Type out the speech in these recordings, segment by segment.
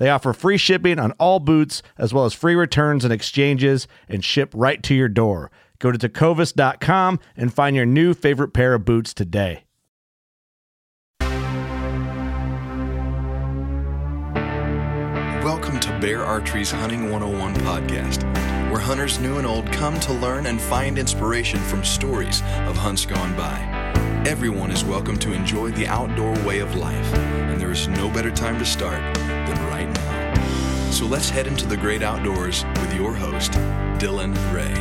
They offer free shipping on all boots, as well as free returns and exchanges, and ship right to your door. Go to Tecovas.com and find your new favorite pair of boots today. Welcome to Bear Archery's Hunting 101 podcast, where hunters new and old come to learn and find inspiration from stories of hunts gone by. Everyone is welcome to enjoy the outdoor way of life, and there is no better time to start than right now. So let's head into the great outdoors with your host, Dylan Ray.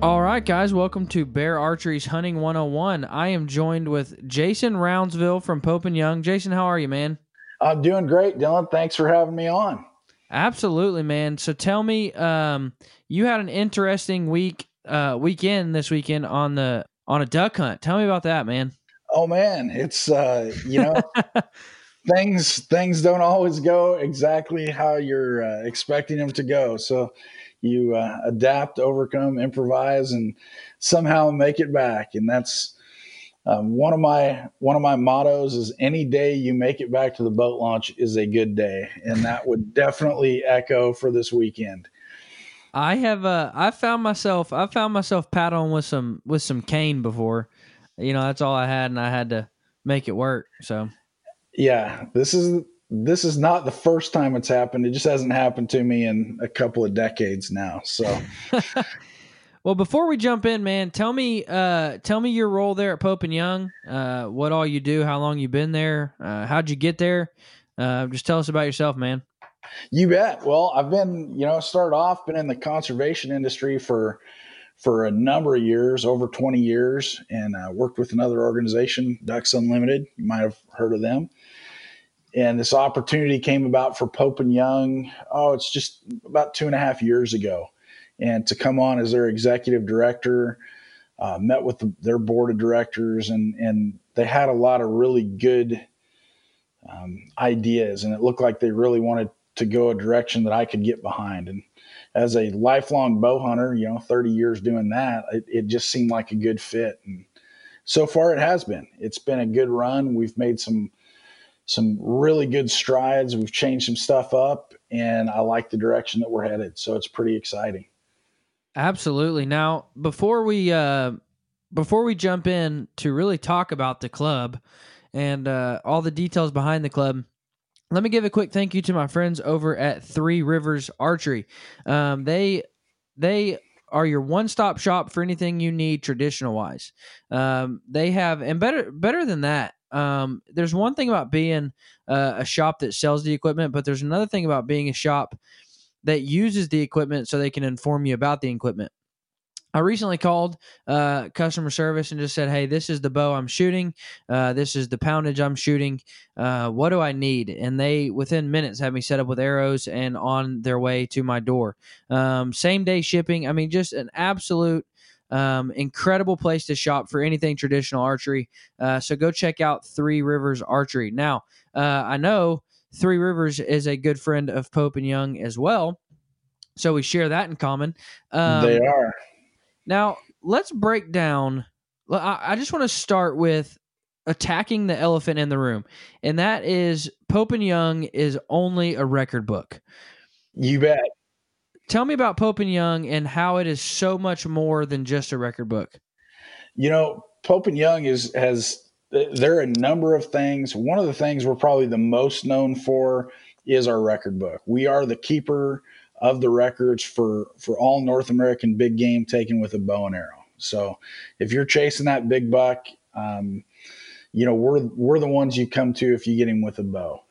All right, guys, welcome to Bear Archery's Hunting 101. I am joined with Jason Rounsaville from Pope and Young. Jason, how are you, man? I'm doing great, Dylan. Thanks for having me on. Absolutely, man. So tell me, you had an interesting weekend this weekend on a duck hunt. Tell me about that, man. Oh man, it's things don't always go exactly how you're expecting them to go. So you adapt, overcome, improvise, and somehow make it back. And that's one of my mottos is any day you make it back to the boat launch is a good day, and that would definitely echo for this weekend. I have I found myself paddling with some cane before, that's all I had, and I had to make it work. So yeah, this is not the first time it's happened. It just hasn't happened to me in a couple of decades now. So. Well, before we jump in, man, tell me your role there at Pope and Young, what all you do, how long you've been there, how'd you get there? Just tell us about yourself, man. You bet. Well, I've been, been in the conservation industry for a number of years, over 20 years, and worked with another organization, Ducks Unlimited. You might have heard of them. And this opportunity came about for Pope and Young, it's just about 2.5 years ago. And to come on as their executive director, met with their board of directors, and they had a lot of really good ideas. And it looked like they really wanted to go a direction that I could get behind. And as a lifelong bow hunter, 30 years doing that, it just seemed like a good fit. And so far it has been. It's been a good run. We've made some really good strides. We've changed some stuff up, and I like the direction that we're headed. So it's pretty exciting. Absolutely. Now, before we jump in to really talk about the club and all the details behind the club, let me give a quick thank you to my friends over at Three Rivers Archery. They are your one-stop shop for anything you need traditional-wise. They have, and better than that, there's one thing about being a shop that sells the equipment, but there's another thing about being a shop that uses the equipment so they can inform you about the equipment. I recently called customer service and just said, hey, this is the bow I'm shooting. This is the poundage I'm shooting. What do I need? And they, within minutes, had me set up with arrows and on their way to my door. Same day shipping. I mean, just an absolute incredible place to shop for anything traditional archery. So go check out Three Rivers Archery. Now, I know Three Rivers is a good friend of Pope and Young as well, so we share that in common. They are. Now, let's break down. I just want to start with attacking the elephant in the room, and that is Pope and Young is only a record book. You bet. Tell me about Pope and Young and how it is so much more than just a record book. Pope and Young has There are a number of things. One of the things we're probably the most known for is our record book. We are the keeper of the records for all North American big game taken with a bow and arrow. So if you're chasing that big buck, you know, we're the ones you come to if you get him with a bow.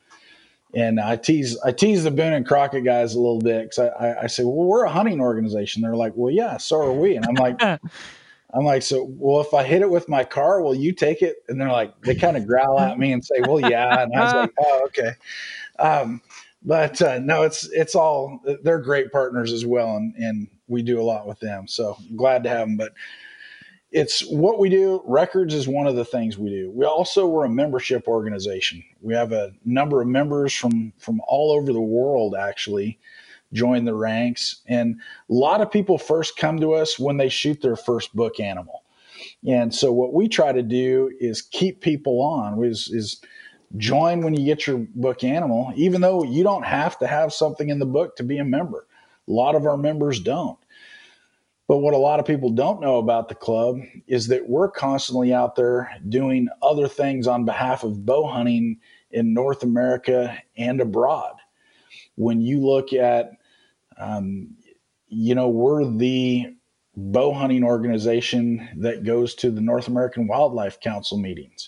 And I tease the Boone and Crockett guys a little bit, because I say, well, we're a hunting organization. They're like, well, yeah, so are we. And I'm like, so, well, if I hit it with my car, will you take it? And they're like, they kind of growl at me and say, well, yeah. And I was like, oh, okay. But no, it's all, they're great partners as well. And we do a lot with them. So glad to have them. But it's what we do. Records is one of the things we do. We're a membership organization. We have a number of members from all over the world, actually, join the ranks. And a lot of people first come to us when they shoot their first book animal. And so what we try to do is keep people on, is join when you get your book animal, even though you don't have to have something in the book to be a member. A lot of our members don't. But what a lot of people don't know about the club is that we're constantly out there doing other things on behalf of bow hunting in North America and abroad. When you look at, you know, we're the bow hunting organization that goes to the North American Wildlife Council meetings.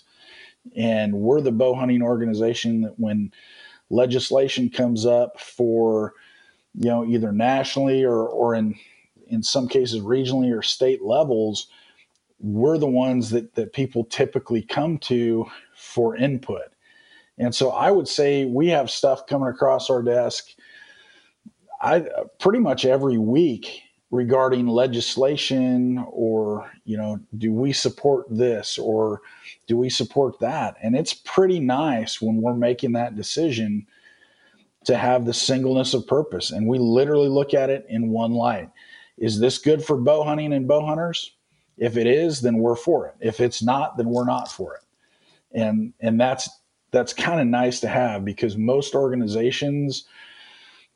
And we're the bow hunting organization that when legislation comes up for, you know, either nationally or in some cases regionally or state levels, we're the ones that people typically come to for input. And so I would say we have stuff coming across our desk pretty much every week regarding legislation or, you know, do we support this or do we support that? And it's pretty nice when we're making that decision to have the singleness of purpose. And we literally look at it in one light. Is this good for bow hunting and bow hunters? If it is, then we're for it. If it's not, then we're not for it. And that's kind of nice to have, because most organizations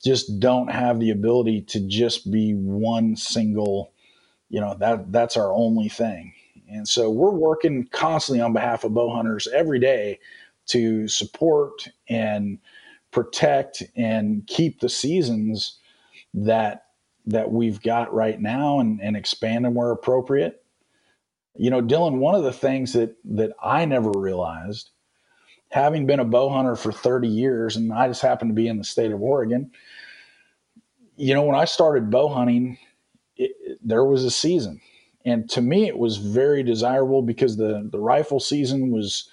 just don't have the ability to just be one single, you know, that's our only thing. And so we're working constantly on behalf of bow hunters every day to support and protect and keep the seasons that we've got right now and expand them where appropriate. You know, Dylan, one of the things that I never realized, having been a bow hunter for 30 years, and I just happened to be in the state of Oregon, you know, when I started bow hunting, there was a season. And to me, it was very desirable because the rifle season was,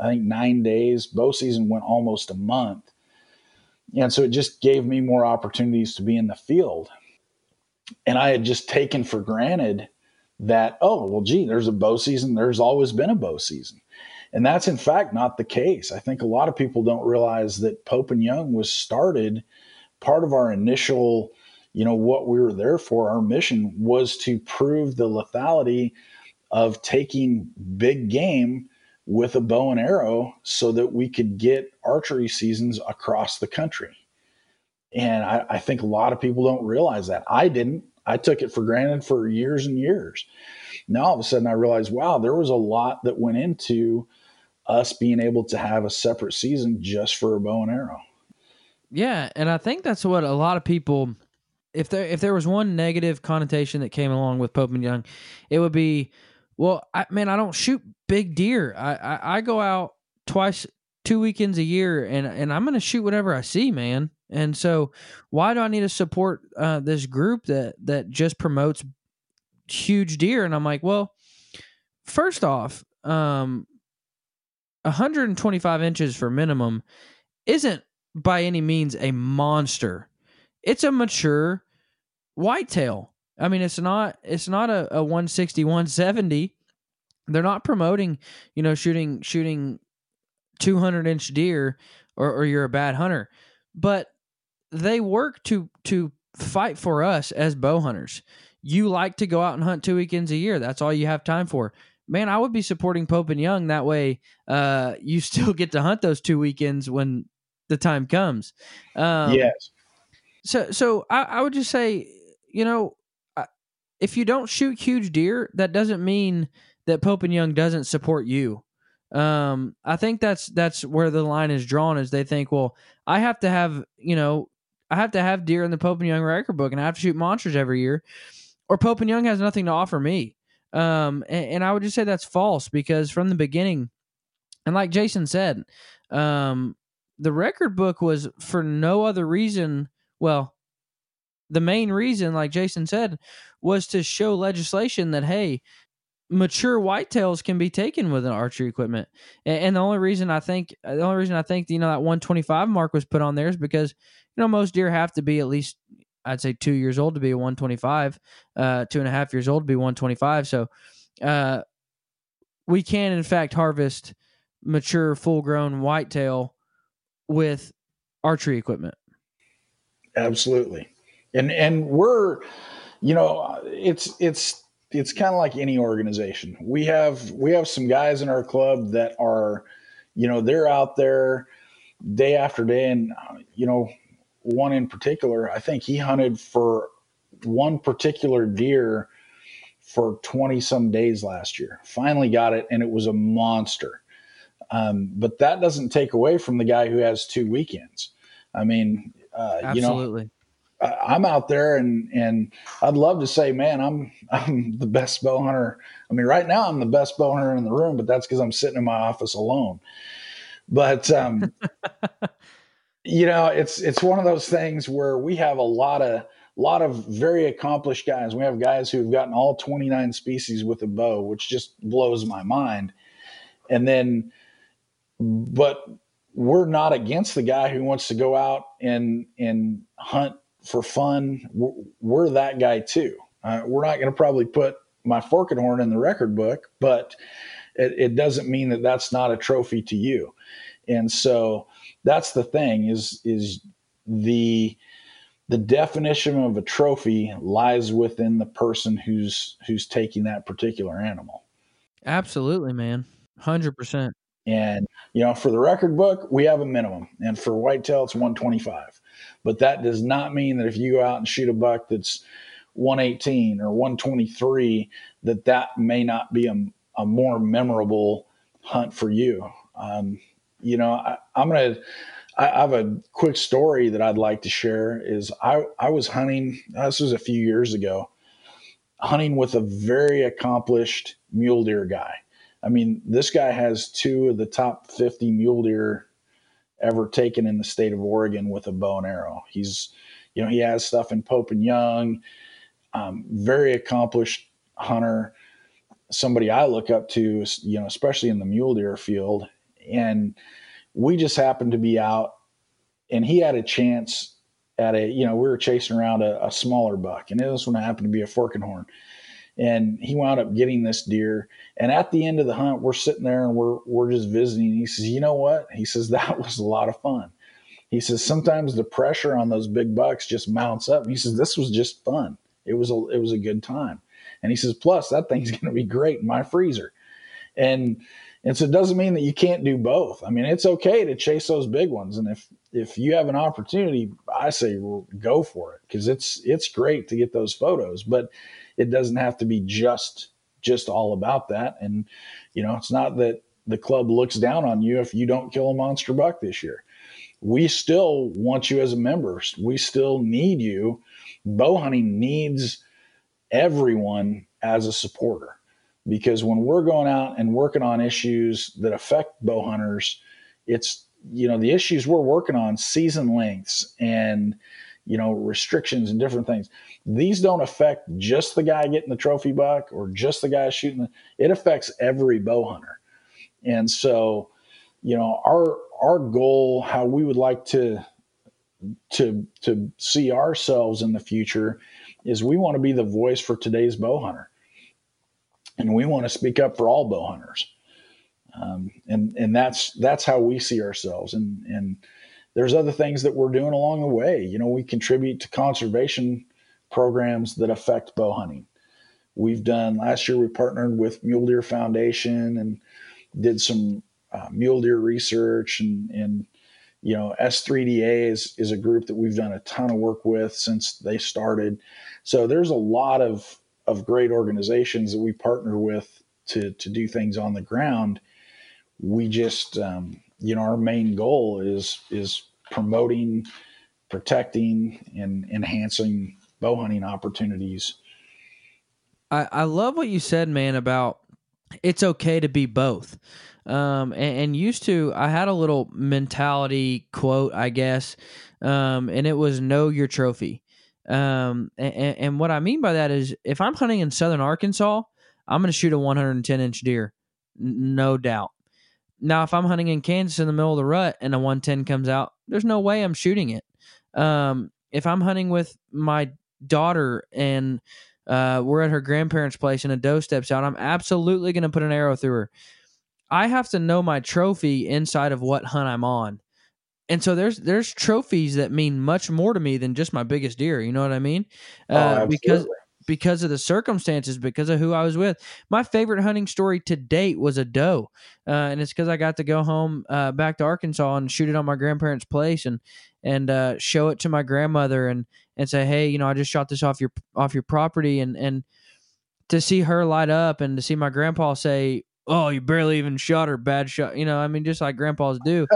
I think, 9 days. Bow season went almost a month. And so it just gave me more opportunities to be in the field. And I had just taken for granted that, oh, well, gee, there's a bow season. There's always been a bow season. And that's, in fact, not the case. I think a lot of people don't realize that Pope and Young was started. Part of our initial, you know, what we were there for, our mission was to prove the lethality of taking big game with a bow and arrow so that we could get archery seasons across the country. And I think a lot of people don't realize that. I didn't. I took it for granted for years and years. Now, all of a sudden, I realized, wow, there was a lot that went into us being able to have a separate season just for a bow and arrow. Yeah, and I think that's what a lot of people, if there was one negative connotation that came along with Pope and Young, it would be, well, I don't shoot big deer. I go out twice, 2 weekends a year, and I'm going to shoot whatever I see, man. And so why do I need to support this group that just promotes huge deer? And I'm like, well, first off, 125 inches for minimum isn't by any means a monster. It's a mature whitetail. I mean, it's not a 160, 170. They're not promoting, you know, shooting 200 inch deer or you're a bad hunter. But they work to fight for us as bow hunters. You like to go out and hunt 2 weekends a year. That's all you have time for. Man, I would be supporting Pope and Young. That way you still get to hunt those 2 weekends when the time comes. Yes. So I would just say, you know, if you don't shoot huge deer, that doesn't mean that Pope and Young doesn't support you. I think that's where the line is drawn, is they think, well, I have to have, you know, I have to have deer in the Pope and Young record book, and I have to shoot monsters every year, or Pope and Young has nothing to offer me. And I would just say that's false, because from the beginning, and like Jason said, the record book was for no other reason. Well, the main reason, like Jason said, was to show legislation that, hey, mature whitetails can be taken with an archery equipment. And the only reason I think, you know, that 125 mark was put on there is because, you know, most deer have to be at least, I'd say, 2 years old to be a 125, 2.5 years old to be 125. So we can, in fact, harvest mature, full-grown whitetail with archery equipment. Absolutely. And we're, you know, it's kind of like any organization. We have some guys in our club that are, you know, they're out there day after day. And, you know, one in particular, I think he hunted for one particular deer for 20 some days last year, finally got it. And it was a monster. But that doesn't take away from the guy who has 2 weekends. I mean, absolutely. You know, I'm out there and I'd love to say, man, I'm the best bow hunter. I mean, right now I'm the best bow hunter in the room, but that's because I'm sitting in my office alone. But, you know, it's one of those things where we have a lot of very accomplished guys. We have guys who've gotten all 29 species with a bow, which just blows my mind. And then, but we're not against the guy who wants to go out and hunt for fun. We're that guy too. We're not going to probably put my fork and horn in the record book, but it doesn't mean that that's not a trophy to you. And so that's the thing is the definition of a trophy lies within the person who's taking that particular animal. Absolutely, man. 100%. And, you know, for the record book, we have a minimum, and for whitetail, it's 125. But that does not mean that if you go out and shoot a buck that's 118 or 123, that may not be a more memorable hunt for you. You know, I have a quick story that I'd like to share. Is I was hunting, this was a few years ago, hunting with a very accomplished mule deer guy. I mean, this guy has two of the top 50 mule deer ever taken in the state of Oregon with a bow and arrow. He's, you know, he has stuff in Pope and Young, very accomplished hunter, somebody I look up to, you know, especially in the mule deer field. And we just happened to be out, and he had a chance at a, you know, we were chasing around a smaller buck, and this one happened to be a fork and horn. And he wound up getting this deer. And at the end of the hunt, we're sitting there and we're just visiting. And he says, you know what? He says, that was a lot of fun. He says, sometimes the pressure on those big bucks just mounts up. And he says, this was just fun. It was a good time. And he says, plus that thing's going to be great in my freezer. And so it doesn't mean that you can't do both. I mean, it's okay to chase those big ones. And if you have an opportunity, I say, well, go for it, because it's great to get those photos. But it doesn't have to be just all about that. And, you know, it's not that the club looks down on you if you don't kill a monster buck this year. We still want you as a member. We still need you. Bow hunting needs everyone as a supporter, because when we're going out and working on issues that affect bow hunters, it's, you know, the issues we're working on, season lengths and, you know, restrictions and different things. These don't affect just the guy getting the trophy buck or just the guy shooting. It affects every bow hunter. And so, you know, our goal, how we would like to see ourselves in the future, is we want to be the voice for today's bow hunter. And we want to speak up for all bow hunters. And that's how we see ourselves. And there's other things that we're doing along the way. You know, we contribute to conservation programs that affect bow hunting. We've done, last year we partnered with Mule Deer Foundation and did some mule deer research, and you know, S3DA is a group that we've done a ton of work with since they started. So there's a lot of great organizations that we partner with to do things on the ground we just, you know, our main goal is promoting, protecting, and enhancing bow hunting opportunities. I love what you said, man, about it's okay to be both. And used to, I had a little mentality quote, I guess, and it was know your trophy. And what I mean by that is if I'm hunting in southern Arkansas, I'm going to shoot a 110-inch deer, no doubt. Now, if I'm hunting in Kansas in the middle of the rut and a 110 comes out, there's no way I'm shooting it. If I'm hunting with my daughter and we're at her grandparents' place and a doe steps out, I'm absolutely going to put an arrow through her. I have to know my trophy inside of what hunt I'm on. And so there's trophies that mean much more to me than just my biggest deer. You know what I mean? Because of the circumstances, because of who I was with. My favorite hunting story to date was a doe. And it's because I got to go home back to Arkansas and shoot it on my grandparents' place and show it to my grandmother and say, hey, you know, I just shot this off your property. And to see her light up and to see my grandpa say, oh, you barely even shot her, bad shot. You know, I mean, just like grandpas do.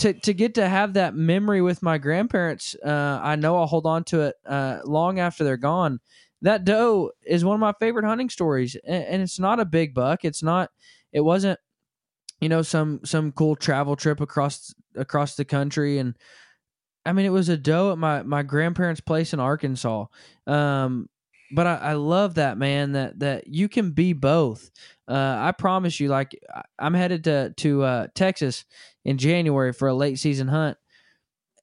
To get to have that memory with my grandparents, I know I'll hold on to it long after they're gone. That doe is one of my favorite hunting stories, and it's not a big buck. It's not. It wasn't, you know, some cool travel trip across the country, and I mean, it was a doe at my grandparents' place in Arkansas. But I love that, man, that you can be both. I promise you, like, I'm headed to Texas in January for a late season hunt.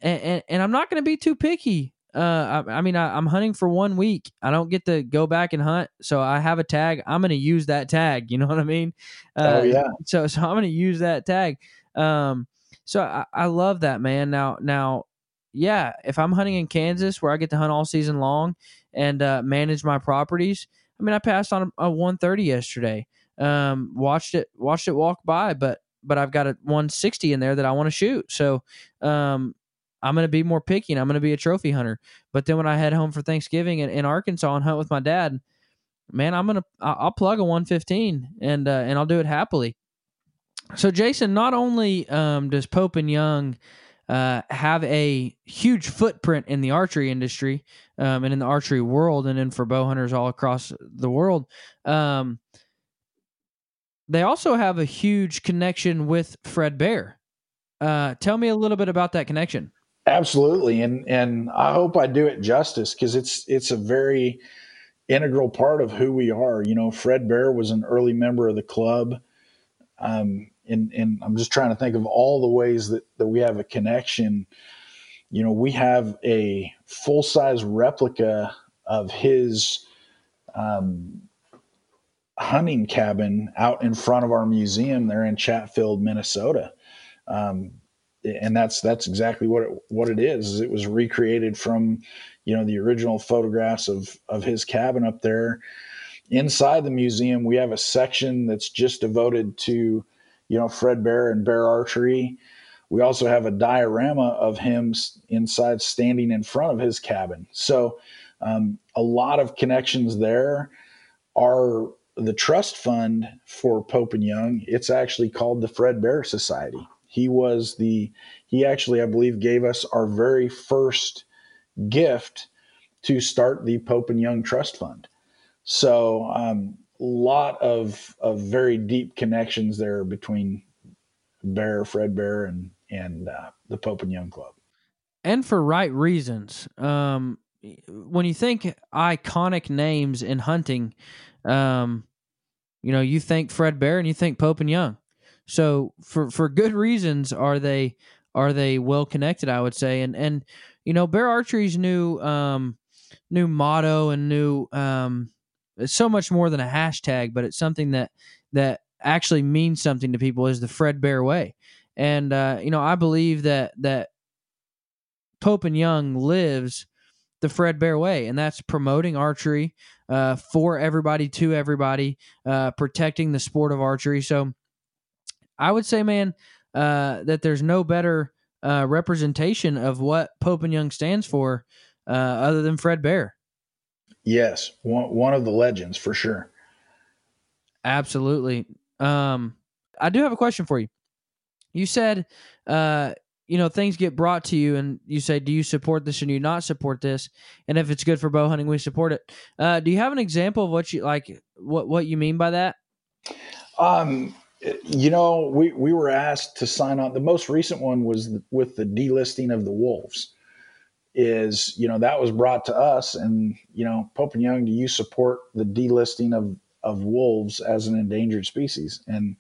And I'm not going to be too picky. I'm hunting for 1 week. I don't get to go back and hunt. So I have a tag. I'm going to use that tag. You know what I mean? Yeah. So I'm going to use that tag. So I love that, man. Now, yeah, if I'm hunting in Kansas where I get to hunt all season long and manage my properties, I mean, I passed on a 130 yesterday. Watched it walk by, but I've got a 160 in there that I want to shoot. So I'm going to be more picky and I'm going to be a trophy hunter. But then when I head home for Thanksgiving in Arkansas and hunt with my dad, man, I'll plug a 115 and I'll do it happily. So Jason, not only does Pope and Young have a huge footprint in the archery industry and in the archery world and then for bow hunters all across the world. They also have a huge connection with Fred Bear. Tell me a little bit about that connection. Absolutely. And I hope I do it justice because it's a very integral part of who we are. You know, Fred Bear was an early member of the club. And I'm just trying to think of all the ways that we have a connection. You know, we have a full-size replica of his hunting cabin out in front of our museum there in Chatfield, Minnesota. And that's exactly what it is. It was recreated from, you know, the original photographs of his cabin up there. Inside the museum, we have a section that's just devoted to, you know, Fred Bear and Bear Archery. We also have a diorama of him inside standing in front of his cabin. So a lot of connections there. Are the trust fund for Pope and Young, it's actually called the Fred Bear Society. He actually, I believe, gave us our very first gift to start the Pope and Young Trust Fund. So, lot of very deep connections there between Bear, Fred Bear, and the Pope and Young Club. And for right reasons. When you think iconic names in hunting, you know, you think Fred Bear and you think Pope and Young. So for good reasons, are they well connected, I would say. And you know, Bear Archery's new motto and new it's so much more than a hashtag, but it's something that actually means something to people is the Fred Bear way. And, you know, I believe that Pope and Young lives the Fred Bear way, and that's promoting archery for everybody, to everybody, protecting the sport of archery. So I would say, man, that there's no better representation of what Pope and Young stands for other than Fred Bear. Yes, one of the legends for sure. Absolutely. I do have a question for you. You said, you know, things get brought to you and you say, do you support this and do you not support this? And if it's good for bow hunting, we support it. Do you have an example of what you like, what you mean by that? You know, we were asked to sign on. The most recent one was with the delisting of the wolves is, you know, that was brought to us and, you know, Pope and Young, do you support the delisting of wolves as an endangered species? And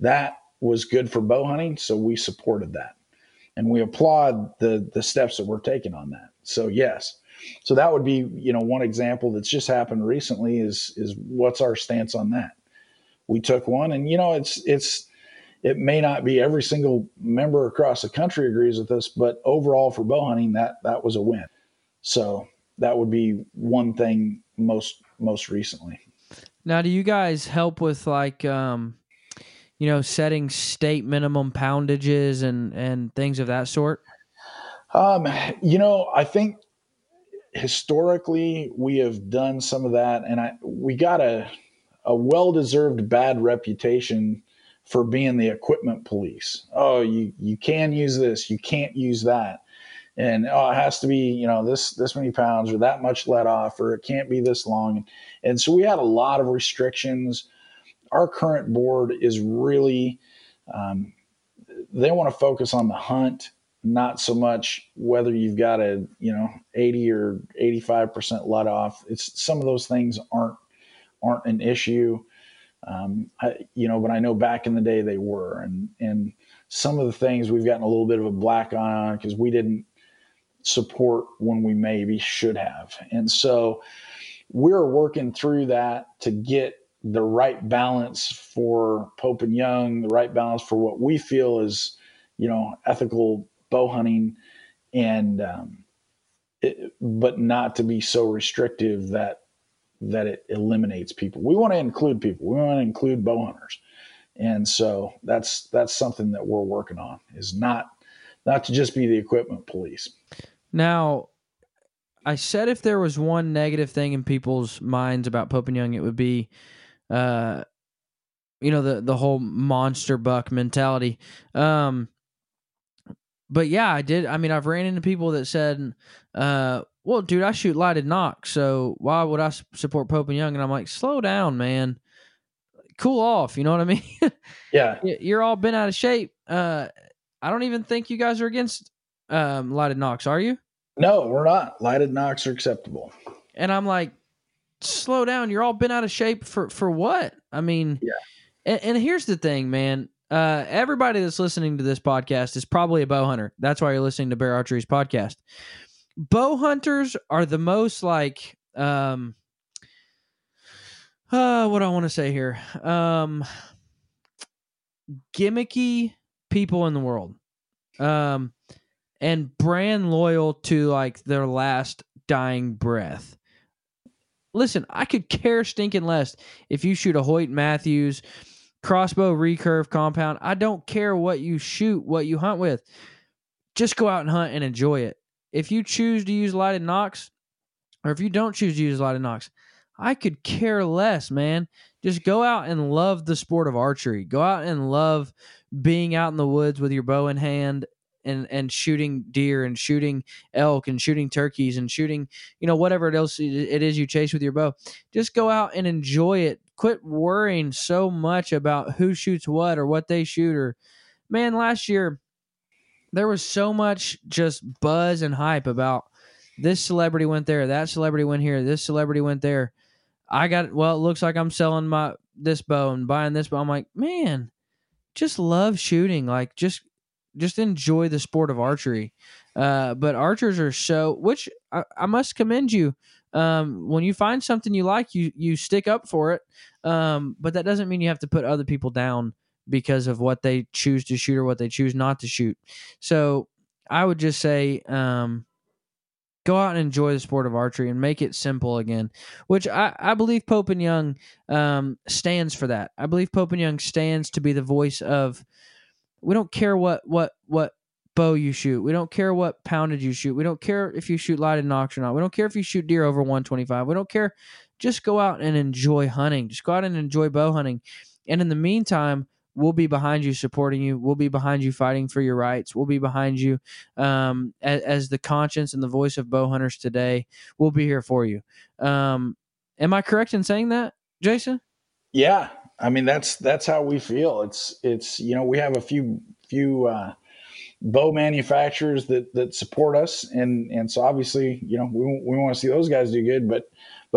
that was good for bow hunting. So we supported that. And we applaud the steps that we're taking on that. So yes, so that would be, you know, one example that's just happened recently is what's our stance on that? We took one and, you know, it may not be every single member across the country agrees with us, but overall for bow hunting, that was a win. So that would be one thing most recently. Now, do you guys help with like, you know, setting state minimum poundages and things of that sort? You know, I think historically we have done some of that, and we got a well-deserved bad reputation for being the equipment police. Oh, you can use this, you can't use that. And oh, it has to be, you know, this many pounds or that much let off, or it can't be this long. And so we had a lot of restrictions. Our current board is really, they want to focus on the hunt, not so much whether you've got a, you know, 80 or 85% let off. It's some of those things aren't an issue. You know, but I know back in the day they were, and some of the things we've gotten a little bit of a black eye on because we didn't support when we maybe should have. And so we're working through that to get the right balance for Pope and Young, the right balance for what we feel is, you know, ethical bow hunting, and but not to be so restrictive that it eliminates people. We want to include people. We want to include bow hunters, and so that's something that we're working on, is not to just be the equipment police. Now, I said if there was one negative thing in people's minds about Pope and Young, it would be, you know, the whole monster buck mentality. But yeah, I did. I mean, I've ran into people that said, well, dude, I shoot lighted knock, so why would I support Pope and Young? And I'm like, slow down, man. Cool off. You know what I mean? Yeah. You're all bent out of shape. I don't even think you guys are against lighted knocks, are you? No, we're not. Lighted knocks are acceptable. And I'm like, slow down. You're all bent out of shape for what? I mean, yeah. And here's the thing, man. Everybody that's listening to this podcast is probably a bow hunter. That's why you're listening to Bear Archery's podcast. Bow hunters are the most like, what do I want to say here? Gimmicky people in the world. And brand loyal to like their last dying breath. Listen, I could care stinking less if you shoot a Hoyt Matthews crossbow recurve compound. I don't care what you shoot, what you hunt with. Just go out and hunt and enjoy it. If you choose to use lighted knocks, or if you don't choose to use lighted knocks, I could care less, man. Just go out and love the sport of archery. Go out and love being out in the woods with your bow in hand, and shooting deer and shooting elk and shooting turkeys and shooting, you know, whatever else it is you chase with your bow. Just go out and enjoy it. Quit worrying so much about who shoots what or what they shoot. Or, man, last year there was so much just buzz and hype about this celebrity went there, that celebrity went here, this celebrity went there. Well, it looks like I'm selling this bow and buying this bow. I'm like, man, just love shooting. Like, just enjoy the sport of archery. But archers are so, which I must commend you. When you find something you like, you stick up for it. But that doesn't mean you have to put other people down because of what they choose to shoot or what they choose not to shoot. So I would just say, go out and enjoy the sport of archery and make it simple again, which I believe Pope and Young, stands for that. I believe Pope and Young stands to be the voice of, we don't care what bow you shoot. We don't care what poundage you shoot. We don't care if you shoot lighted knocks or not. We don't care if you shoot deer over 125. We don't care. Just go out and enjoy hunting. Just go out and enjoy bow hunting. And in the meantime, We'll be behind you, supporting you. We'll be behind you, fighting for your rights. We'll be behind you as the conscience and the voice of bow hunters today. We'll be here for you. Am I correct in saying that, Jason? Yeah. I mean, that's how we feel. It's, you know, we have a few bow manufacturers that support us. And so obviously, you know, we want to see those guys do good, but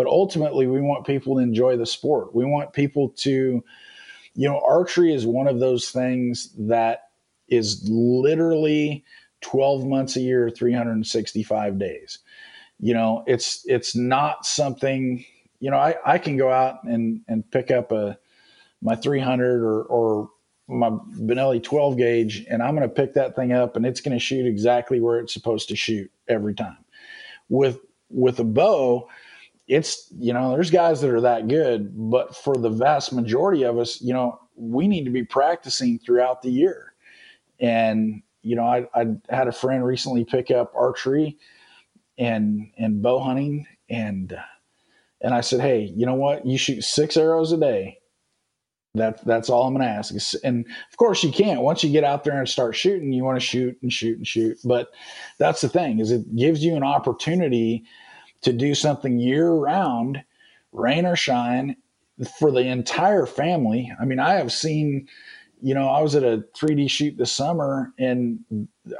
ultimately we want people to enjoy the sport. We want people to, you know, archery is one of those things that is literally 12 months a year, 365 days. You know, it's not something, you know, I can go out and pick up my 300 or my Benelli 12 gauge, and I'm going to pick that thing up and it's going to shoot exactly where it's supposed to shoot every time. With a bow, it's, you know, there's guys that are that good, but for the vast majority of us, you know, we need to be practicing throughout the year. And, you know, I had a friend recently pick up archery and bow hunting. And I said, hey, you know what? You shoot 6 arrows a day. That's all I'm going to ask. And of course you can't. Once you get out there and start shooting, you want to shoot and shoot and shoot. But that's the thing, is it gives you an opportunity to do something year round, rain or shine, for the entire family. I mean, I have seen, you know, I was at a 3D shoot this summer, and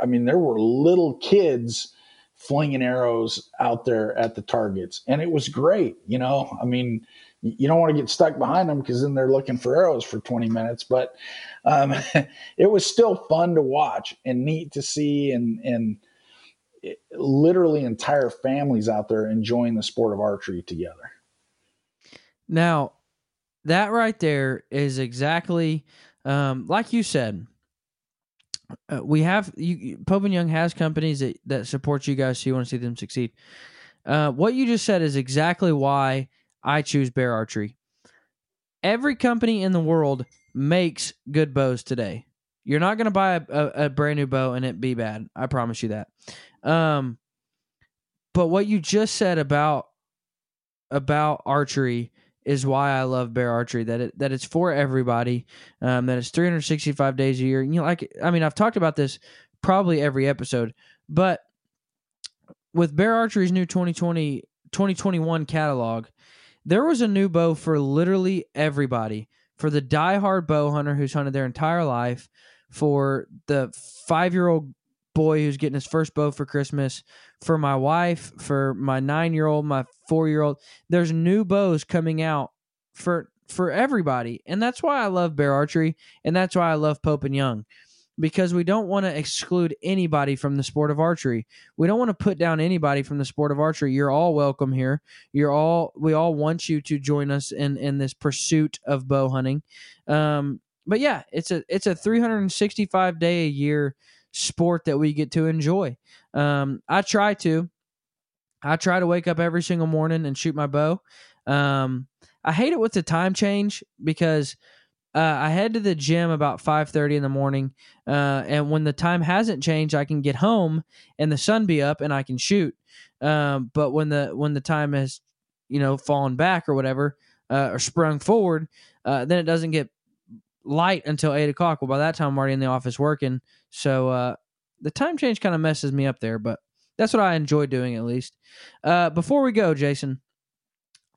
I mean, there were little kids flinging arrows out there at the targets, and it was great. You know, I mean, you don't want to get stuck behind them because then they're looking for arrows for 20 minutes, but it was still fun to watch and neat to see, and it, literally entire families out there enjoying the sport of archery together. Now, that right there is exactly like you said. We have Pope and Young has companies that support you guys, so you want to see them succeed. What you just said is exactly why I choose Bear Archery. Every company in the world makes good bows today. You're not going to buy a brand new bow and it be bad. I promise you that. But what you just said about archery is why I love Bear Archery, that it's for everybody, that it's 365 days a year. And you know, like, I mean, I've talked about this probably every episode, but with Bear Archery's new 2020-2021 catalog, there was a new bow for literally everybody. For the diehard bow hunter who's hunted their entire life, for the 5-year-old boy who's getting his first bow for Christmas, for my wife, for my 9-year-old, my 4-year-old. There's new bows coming out for everybody. And that's why I love Bear Archery, and that's why I love Pope and Young, because we don't want to exclude anybody from the sport of archery. We don't want to put down anybody from the sport of archery. You're all welcome here. We all want you to join us in this pursuit of bow hunting. But yeah, it's a 365 day a year sport that we get to enjoy. I try to wake up every single morning and shoot my bow. I hate it with the time change because I head to the gym about 5:30 in the morning, and when the time hasn't changed, I can get home and the sun be up and I can shoot. But when the time has, you know, fallen back or whatever, or sprung forward, then it doesn't get light until 8 o'clock. Well, by that time I'm already in the office working. So the time change kind of messes me up there, but that's what I enjoy doing at least. Before we go, Jason,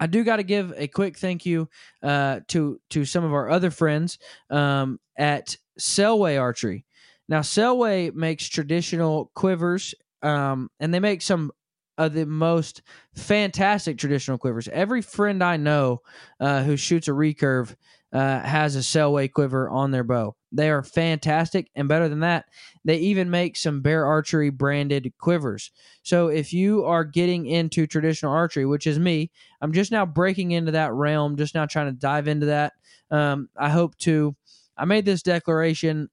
I do got to give a quick thank you to some of our other friends at Selway Archery. Now, Selway makes traditional quivers, and they make some of the most fantastic traditional quivers. Every friend I know who shoots a recurve has a Selway quiver on their bow. They are fantastic, and better than that, they even make some Bear Archery branded quivers. So if you are getting into traditional archery, which is me, I'm just now breaking into that realm, just now trying to dive into that. I made this declaration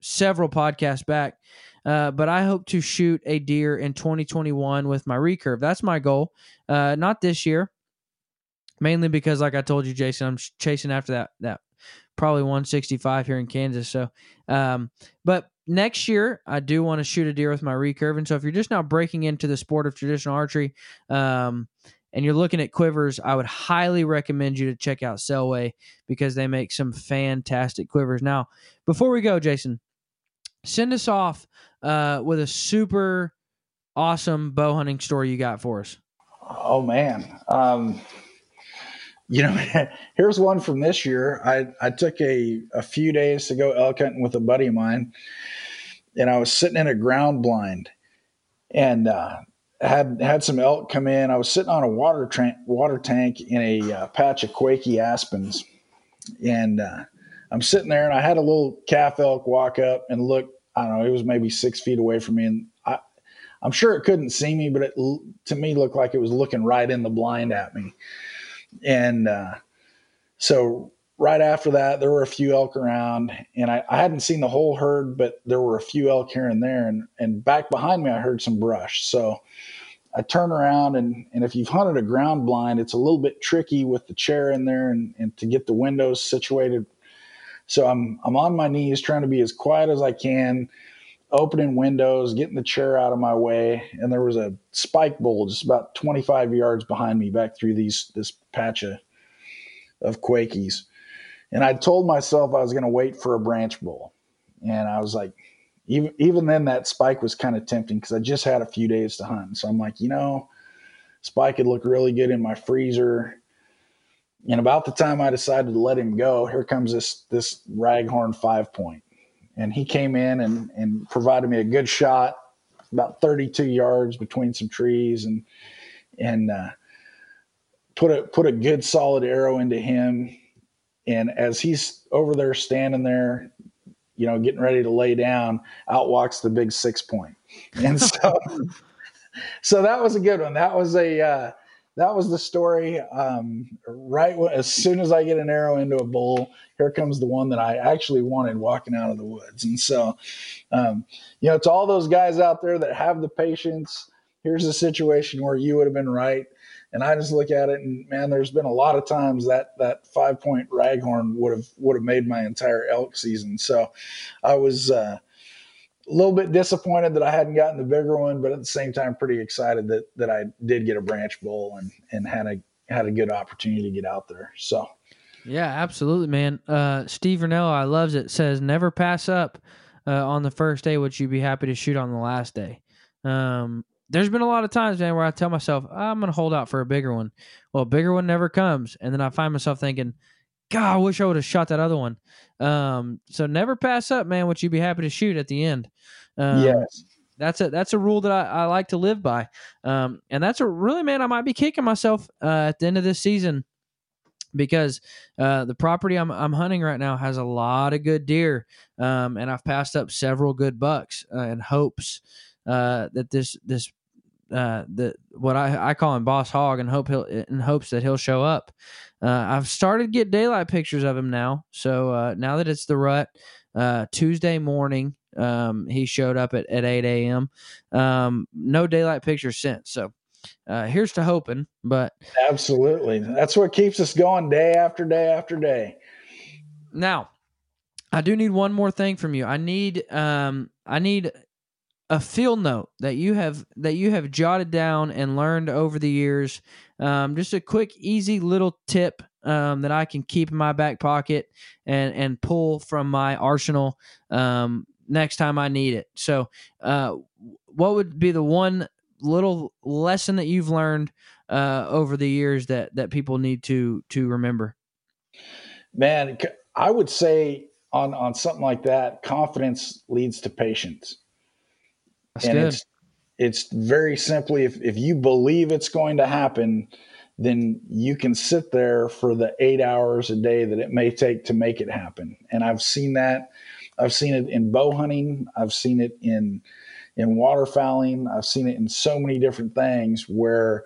several podcasts back, but I hope to shoot a deer in 2021 with my recurve. That's my goal. Not this year, mainly because, like I told you, Jason, I'm chasing after that probably 165 here in Kansas. So, but next year I do want to shoot a deer with my recurve. And so if you're just now breaking into the sport of traditional archery, and you're looking at quivers, I would highly recommend you to check out Selway because they make some fantastic quivers. Now, before we go, Jason, send us off with a super awesome bow hunting story you got for us. Oh, man. You know, here's one from this year. I took a few days to go elk hunting with a buddy of mine, and I was sitting in a ground blind and had some elk come in. I was sitting on a water tank in a patch of quaky aspens, and I'm sitting there, and I had a little calf elk walk up and look. I don't know, it was maybe 6 feet away from me, and I'm sure it couldn't see me, but it to me looked like it was looking right in the blind at me. And so right after that, there were a few elk around, and I hadn't seen the whole herd, but there were a few elk here and there. And back behind me, I heard some brush. So I turn around, and if you've hunted a ground blind, it's a little bit tricky with the chair in there and to get the windows situated. So I'm on my knees trying to be as quiet as I can, opening windows, getting the chair out of my way. And there was a spike bull just about 25 yards behind me back through this patch of quakies. And I told myself I was going to wait for a branch bull. And I was like, even then that spike was kind of tempting because I just had a few days to hunt. So I'm like, you know, spike would look really good in my freezer. And about the time I decided to let him go, here comes this raghorn 5-point. And he came in and provided me a good shot, about 32 yards between some trees, and put a good solid arrow into him. And as he's over there standing there, you know, getting ready to lay down, out walks the big 6-point. And so, so that was a good one. That was that was the story. Right as soon as I get an arrow into a bull, here comes the one that I actually wanted walking out of the woods. And so, you know, to all those guys out there that have the patience, here's a situation where you would have been right. And I just look at it and, man, there's been a lot of times that 5-point raghorn would have made my entire elk season. So I was a little bit disappointed that I hadn't gotten the bigger one, but at the same time, pretty excited that I did get a branch bull and had a good opportunity to get out there. So, yeah, absolutely, man. Steve Ranello, I loves it. Says never pass up on the first day, which you'd be happy to shoot on the last day. There's been a lot of times, man, where I tell myself I'm going to hold out for a bigger one. Well, a bigger one never comes, and then I find myself thinking, God, I wish I would have shot that other one. So never pass up, man, what you'd be happy to shoot at the end. Yes. That's a rule that I like to live by. And that's a really, man, I might be kicking myself at the end of this season because the property I'm hunting right now has a lot of good deer. And I've passed up several good bucks in hopes that this what I call him Boss Hog, and in hopes that he'll show up. I've started to get daylight pictures of him now. So now that it's the rut, Tuesday morning, he showed up at 8 a.m. No daylight pictures since. So here's to hoping. But absolutely, that's what keeps us going day after day after day. Now, I do need one more thing from you. I need a field note that you have jotted down and learned over the years. Just a quick, easy little tip that I can keep in my back pocket and pull from my arsenal next time I need it. So what would be the one little lesson that you've learned over the years that people need to remember? Man, I would say on something like that, confidence leads to patience. That's and good. It's very simply, if you believe it's going to happen, then you can sit there for the 8 hours a day that it may take to make it happen. And I've seen that. I've seen it in bow hunting. I've seen it in waterfowling. I've seen it in so many different things where,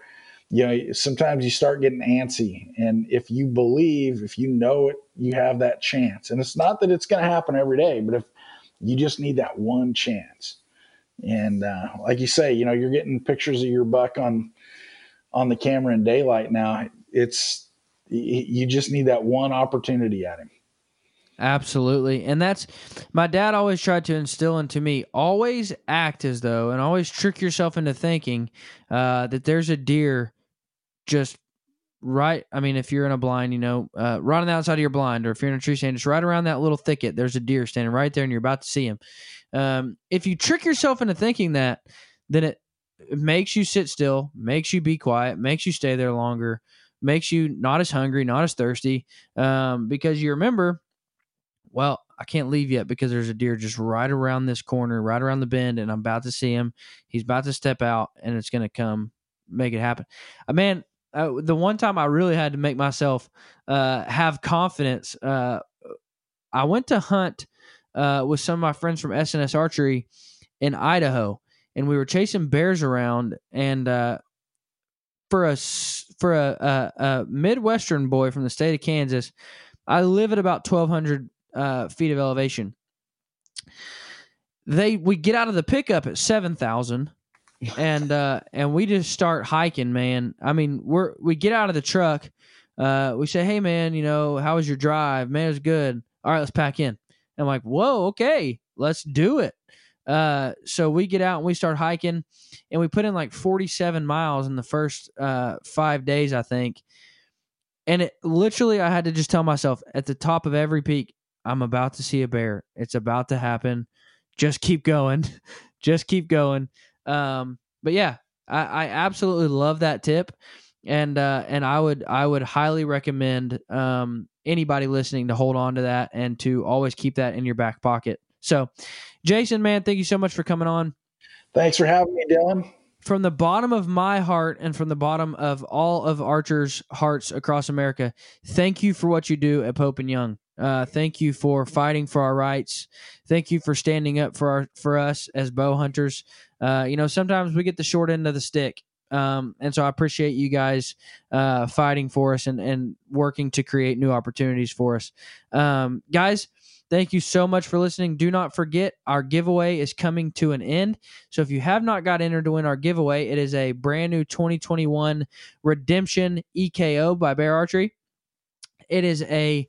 you know, sometimes you start getting antsy. And if you believe, if you know it, you have that chance. And it's not that it's going to happen every day, but if you just need that one chance. And like you say, you know, you're getting pictures of your buck on the camera in daylight now. It's you just need that one opportunity at him. Absolutely. And that's my dad always tried to instill into me. Always act as though and always trick yourself into thinking that there's a deer just right. I mean, if you're in a blind, you know, right on the outside of your blind, or if you're in a tree stand, just right around that little thicket, there's a deer standing right there and you're about to see him. If you trick yourself into thinking that, then it makes you sit still, makes you be quiet, makes you stay there longer, makes you not as hungry, not as thirsty, because you remember, well, I can't leave yet because there's a deer just right around this corner, right around the bend, and I'm about to see him. He's about to step out, and it's going to come make it happen. Man, the one time I really had to make myself have confidence, I went to hunt with some of my friends from S&S Archery in Idaho, and we were chasing bears around, and for a Midwestern boy from the state of Kansas, I live at about 1,200 feet of elevation. We get out of the pickup at 7,000, and we just start hiking, man. I mean, we get out of the truck. We say, "Hey, man, you know, how was your drive?" "Man, it was good." "All right, let's pack in." I'm like, "Whoa, okay, let's do it." So we get out and we start hiking, and we put in like 47 miles in the first 5 days, I think. And it literally, I had to just tell myself at the top of every peak, I'm about to see a bear. It's about to happen. Just keep going. Just keep going. But yeah, I absolutely love that tip. And I would highly recommend anybody listening to hold on to that and to always keep that in your back pocket. So, Jason, man, thank you so much for coming on. Thanks for having me, Dylan. From the bottom of my heart and from the bottom of all of archers' hearts across America, thank you for what you do at Pope and Young. Thank you for fighting for our rights. Thank you for standing up for us as bow hunters. You know, sometimes we get the short end of the stick. And so I appreciate you guys fighting for us and working to create new opportunities for us. Guys, thank you so much for listening. Do not forget, our giveaway is coming to an end. So if you have not got entered to win our giveaway, it is a brand new 2021 Redemption EKO by Bear Archery. It is a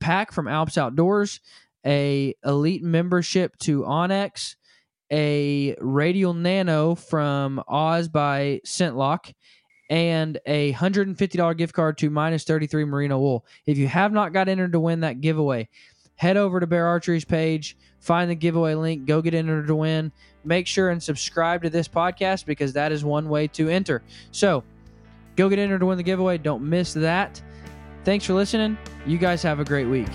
pack from Alps Outdoors, a elite membership to Onyx, a radial nano from Oz by Scentlock, and a $150 gift card to Minus 33 Merino Wool. If you have not got entered to win that giveaway, head over to Bear Archery's page, find the giveaway link, go get entered to win. Make sure and subscribe to this podcast because that is one way to enter. So go get entered to win the giveaway. Don't miss that. Thanks for listening. You guys have a great week.